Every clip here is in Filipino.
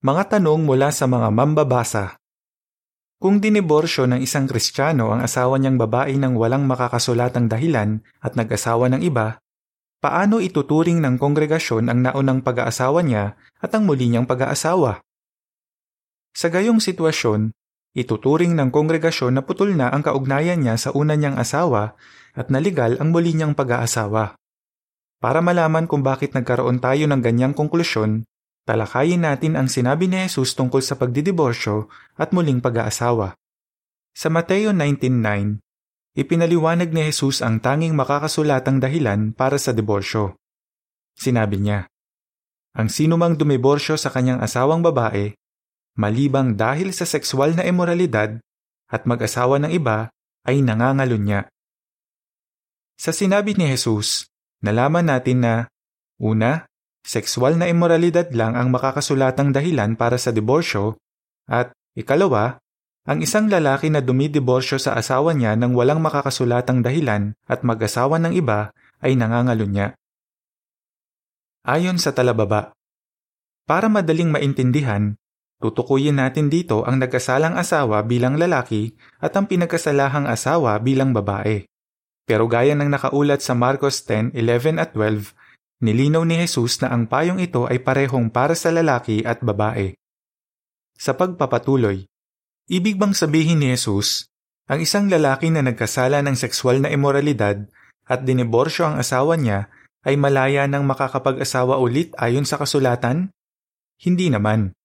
Mga tanong mula sa mga mambabasa. Kung diniborsyo ng isang Kristiyano ang asawa niyang babae ng walang makakasulatang dahilan at nag-asawa ng iba, paano ituturing ng kongregasyon ang naunang pag-aasawa niya at ang muli niyang pag-aasawa? Sa gayong sitwasyon, ituturing ng kongregasyon na putol na ang kaugnayan niya sa una niyang asawa at naligal ang muli niyang pag-aasawa. Para malaman kung bakit nagkaroon tayo ng ganyang konklusyon, talakayin natin ang sinabi ni Jesus tungkol sa pagdidiborsyo at muling pag-aasawa. Sa Mateo 19:9, ipinaliwanag ni Jesus ang tanging makakasulatang dahilan para sa diborsyo. Sinabi niya, ang sinumang dumiborsyo sa kanyang asawang babae, malibang dahil sa sexual na immoralidad at mag-asawa ng iba, ay nangangalunya. Sa sinabi ni Jesus, nalaman natin na, una, sexual na immoralidad lang ang makakasulatang dahilan para sa diborsyo at ikalawa, ang isang lalaki na dumidiborsyo sa asawa niya nang walang makakasulatang dahilan at mag-asawa ng iba ay nangangalunya. Ayon sa talababa, para madaling maintindihan, tutukuyin natin dito ang nagkasalang asawa bilang lalaki at ang pinagkasalahang asawa bilang babae. Pero gaya ng nakaulat sa Marcos 10:11 at 12, nilinaw ni Jesus na ang payong ito ay parehong para sa lalaki at babae. Sa pagpapatuloy, ibig bang sabihin ni Jesus, ang isang lalaki na nagkasala ng sexual na immoralidad at diniborsyo ang asawa niya ay malaya ng makakapag-asawa ulit ayon sa kasulatan? Hindi naman.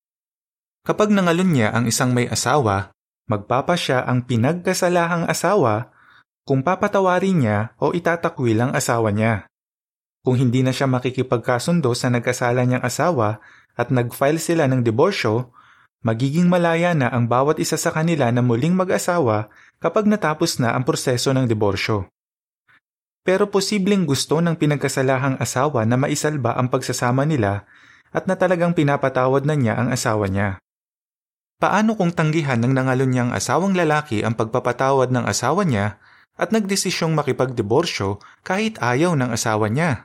Kapag nangalunya ang isang may asawa, magpapa siya ang pinagkasalahang asawa kung papatawarin niya o itatakwil ang asawa niya. Kung hindi na siya makikipagkasundo sa nagkasala niyang asawa at nag-file sila ng diborsyo, magiging malaya na ang bawat isa sa kanila na muling mag-asawa kapag natapos na ang proseso ng diborsyo. Pero posibleng gusto ng pinagkasalahang asawa na maisalba ang pagsasama nila at na talagang pinapatawad na niya ang asawa niya. Paano kung tanggihan ng nangalunyang asawang lalaki ang pagpapatawad ng asawa niya at nagdesisyong makipagdiborsyo kahit ayaw ng asawa niya?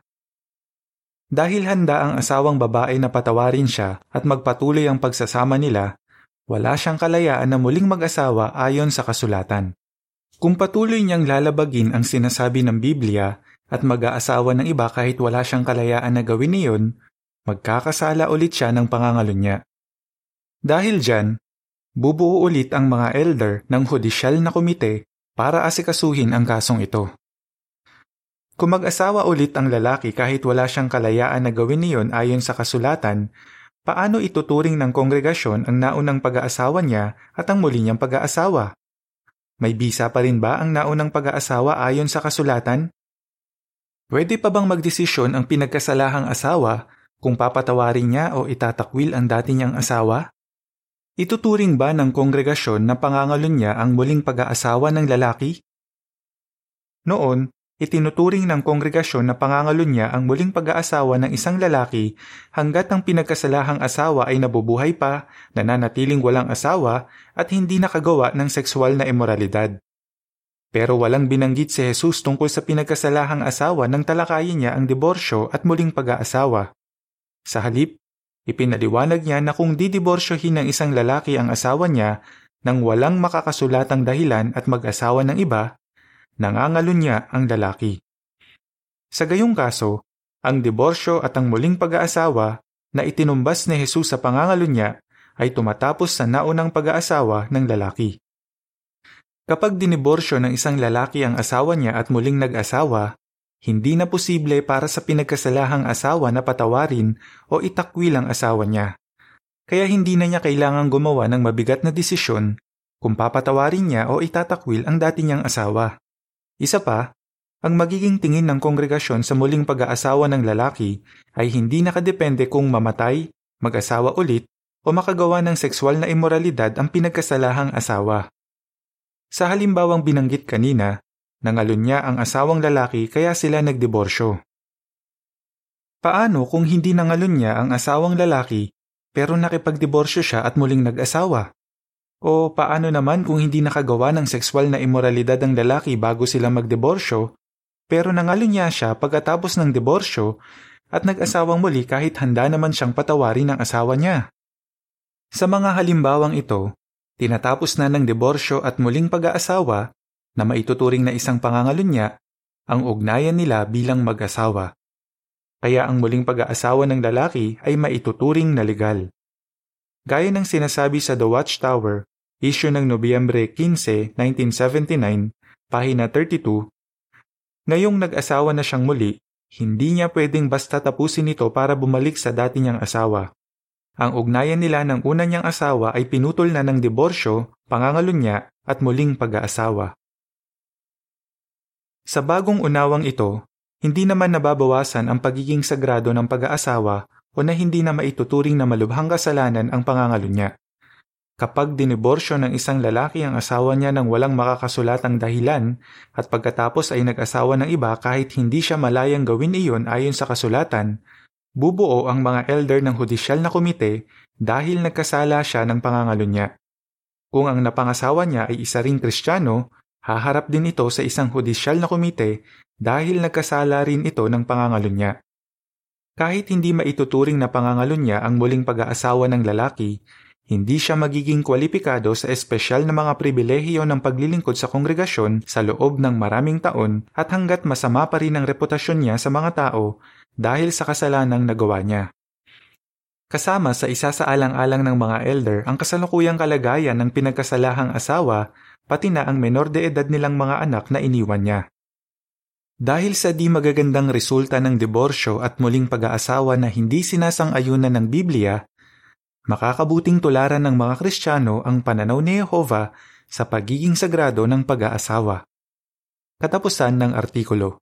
Dahil handa ang asawang babae na patawarin siya at magpatuloy ang pagsasama nila, wala siyang kalayaan na muling mag-asawa ayon sa kasulatan. Kung patuloy niyang lalabagin ang sinasabi ng Biblia at mag-aasawa ng iba kahit wala siyang kalayaan na gawin iyon, magkakasala ulit siya ng pangangalunya. Dahil dyan, bubuo ulit ang mga elder ng hudisyal na komite para asikasuhin ang kasong ito. Kung mag-asawa ulit ang lalaki kahit wala siyang kalayaan na gawin niyon ayon sa kasulatan, paano ituturing ng kongregasyon ang naunang pag-aasawa niya at ang muli niyang pag-aasawa? May bisa pa rin ba ang naunang pag-aasawa ayon sa kasulatan? Pwede pa bang magdesisyon ang pinagkasalahang asawa kung papatawarin niya o itatakwil ang dati niyang asawa? Ituturing ba ng kongregasyon na pangangalunya ang muling pag-aasawa ng lalaki? Noon, itinuturing ng kongregasyon na pangangalunya ang muling pag-aasawa ng isang lalaki hanggat ang pinagkasalahang asawa ay nabubuhay pa, nananatiling walang asawa at hindi nakagawa ng sexual na immoralidad. Pero walang binanggit si Jesus tungkol sa pinagkasalahang asawa nang talakayin niya ang diborsyo at muling pag-aasawa. Sa halip, ipinaliwanag niya na kung didiborsyohin ng isang lalaki ang asawa niya nang walang makakasulatang dahilan at mag-asawa ng iba, nangangalunya ang lalaki. Sa gayong kaso, ang diborsyo at ang muling pag-aasawa na itinumbas ni Jesus sa pangangalunya ay tumatapos sa naunang pag-aasawa ng lalaki. Kapag diniborsyo ng isang lalaki ang asawa niya at muling nag-asawa, hindi na posible para sa pinagkasalahang asawa na patawarin o itakwil ang asawa niya. Kaya hindi na niya kailangang gumawa ng mabigat na desisyon kung papatawarin niya o itatakwil ang dati niyang asawa. Isa pa, ang magiging tingin ng kongregasyon sa muling pag-aasawa ng lalaki ay hindi nakadepende kung mamatay, mag-asawa ulit, o makagawa ng sexual na immoralidad ang pinagkasalahang asawa. Sa halimbawang binanggit kanina, nangalunya ang asawang lalaki kaya sila nagdiborsyo. Paano kung hindi nangalunya ang asawang lalaki pero nakipagdiborsyo siya at muling nag-asawa? O paano naman kung hindi nakagawa ng sexual na immoralidad ang lalaki bago sila magdiborsyo, pero nangalunya siya pagkatapos ng diborsyo at nag-asawang muli kahit handa naman siyang patawarin ang asawa niya? Sa mga halimbawang ito, tinatapos na ng diborsyo at muling pag-aasawa na maituturing na isang pangangalunya ang ugnayan nila bilang mag-asawa. Kaya ang muling pag-aasawa ng lalaki ay maituturing na legal. Gaya ng sinasabi sa The Watchtower, issue ng Nobyembre 15, 1979, pahina 32, ngayong nag-asawa na siyang muli, hindi niya pwedeng basta tapusin ito para bumalik sa dati niyang asawa. Ang ugnayan nila ng una niyang asawa ay pinutol na ng diborsyo, pangangalunya at muling pag-aasawa. Sa bagong unawang ito, hindi naman nababawasan ang pagiging sagrado ng pag-aasawa o na hindi na maituturing na malubhang kasalanan ang pangangalunya. Kapag diniborsyo ng isang lalaki ang asawa niya nang walang makakasulatang dahilan at pagkatapos ay nag-asawa ng iba kahit hindi siya malayang gawin iyon ayon sa kasulatan, bubuo ang mga elder ng hudisyal na komite dahil nagkasala siya ng pangangalunya. Kung ang napangasawa niya ay isa ring Kristiyano, haharap din ito sa isang hudisyal na komite dahil nagkasala rin ito ng pangangalunya. Kahit hindi maituturing na pangangalunya ang muling pag-aasawa ng lalaki, hindi siya magiging kwalipikado sa espesyal na mga pribilehiyo ng paglilingkod sa kongregasyon sa loob ng maraming taon at hanggat masama pa rin ang reputasyon niya sa mga tao dahil sa kasalanang nagawa niya. Kasama sa isa sa alang-alang ng mga elder ang kasalukuyang kalagayan ng pinagkasalahang asawa pati na ang menor de edad nilang mga anak na iniwan niya. Dahil sa di magagandang resulta ng diborsyo at muling pag-aasawa na hindi sinasang-ayunan ng Biblia, makakabuting tularan ng mga Kristiyano ang pananaw ni Jehovah sa pagiging sagrado ng pag-aasawa. Katapusan ng artikulo.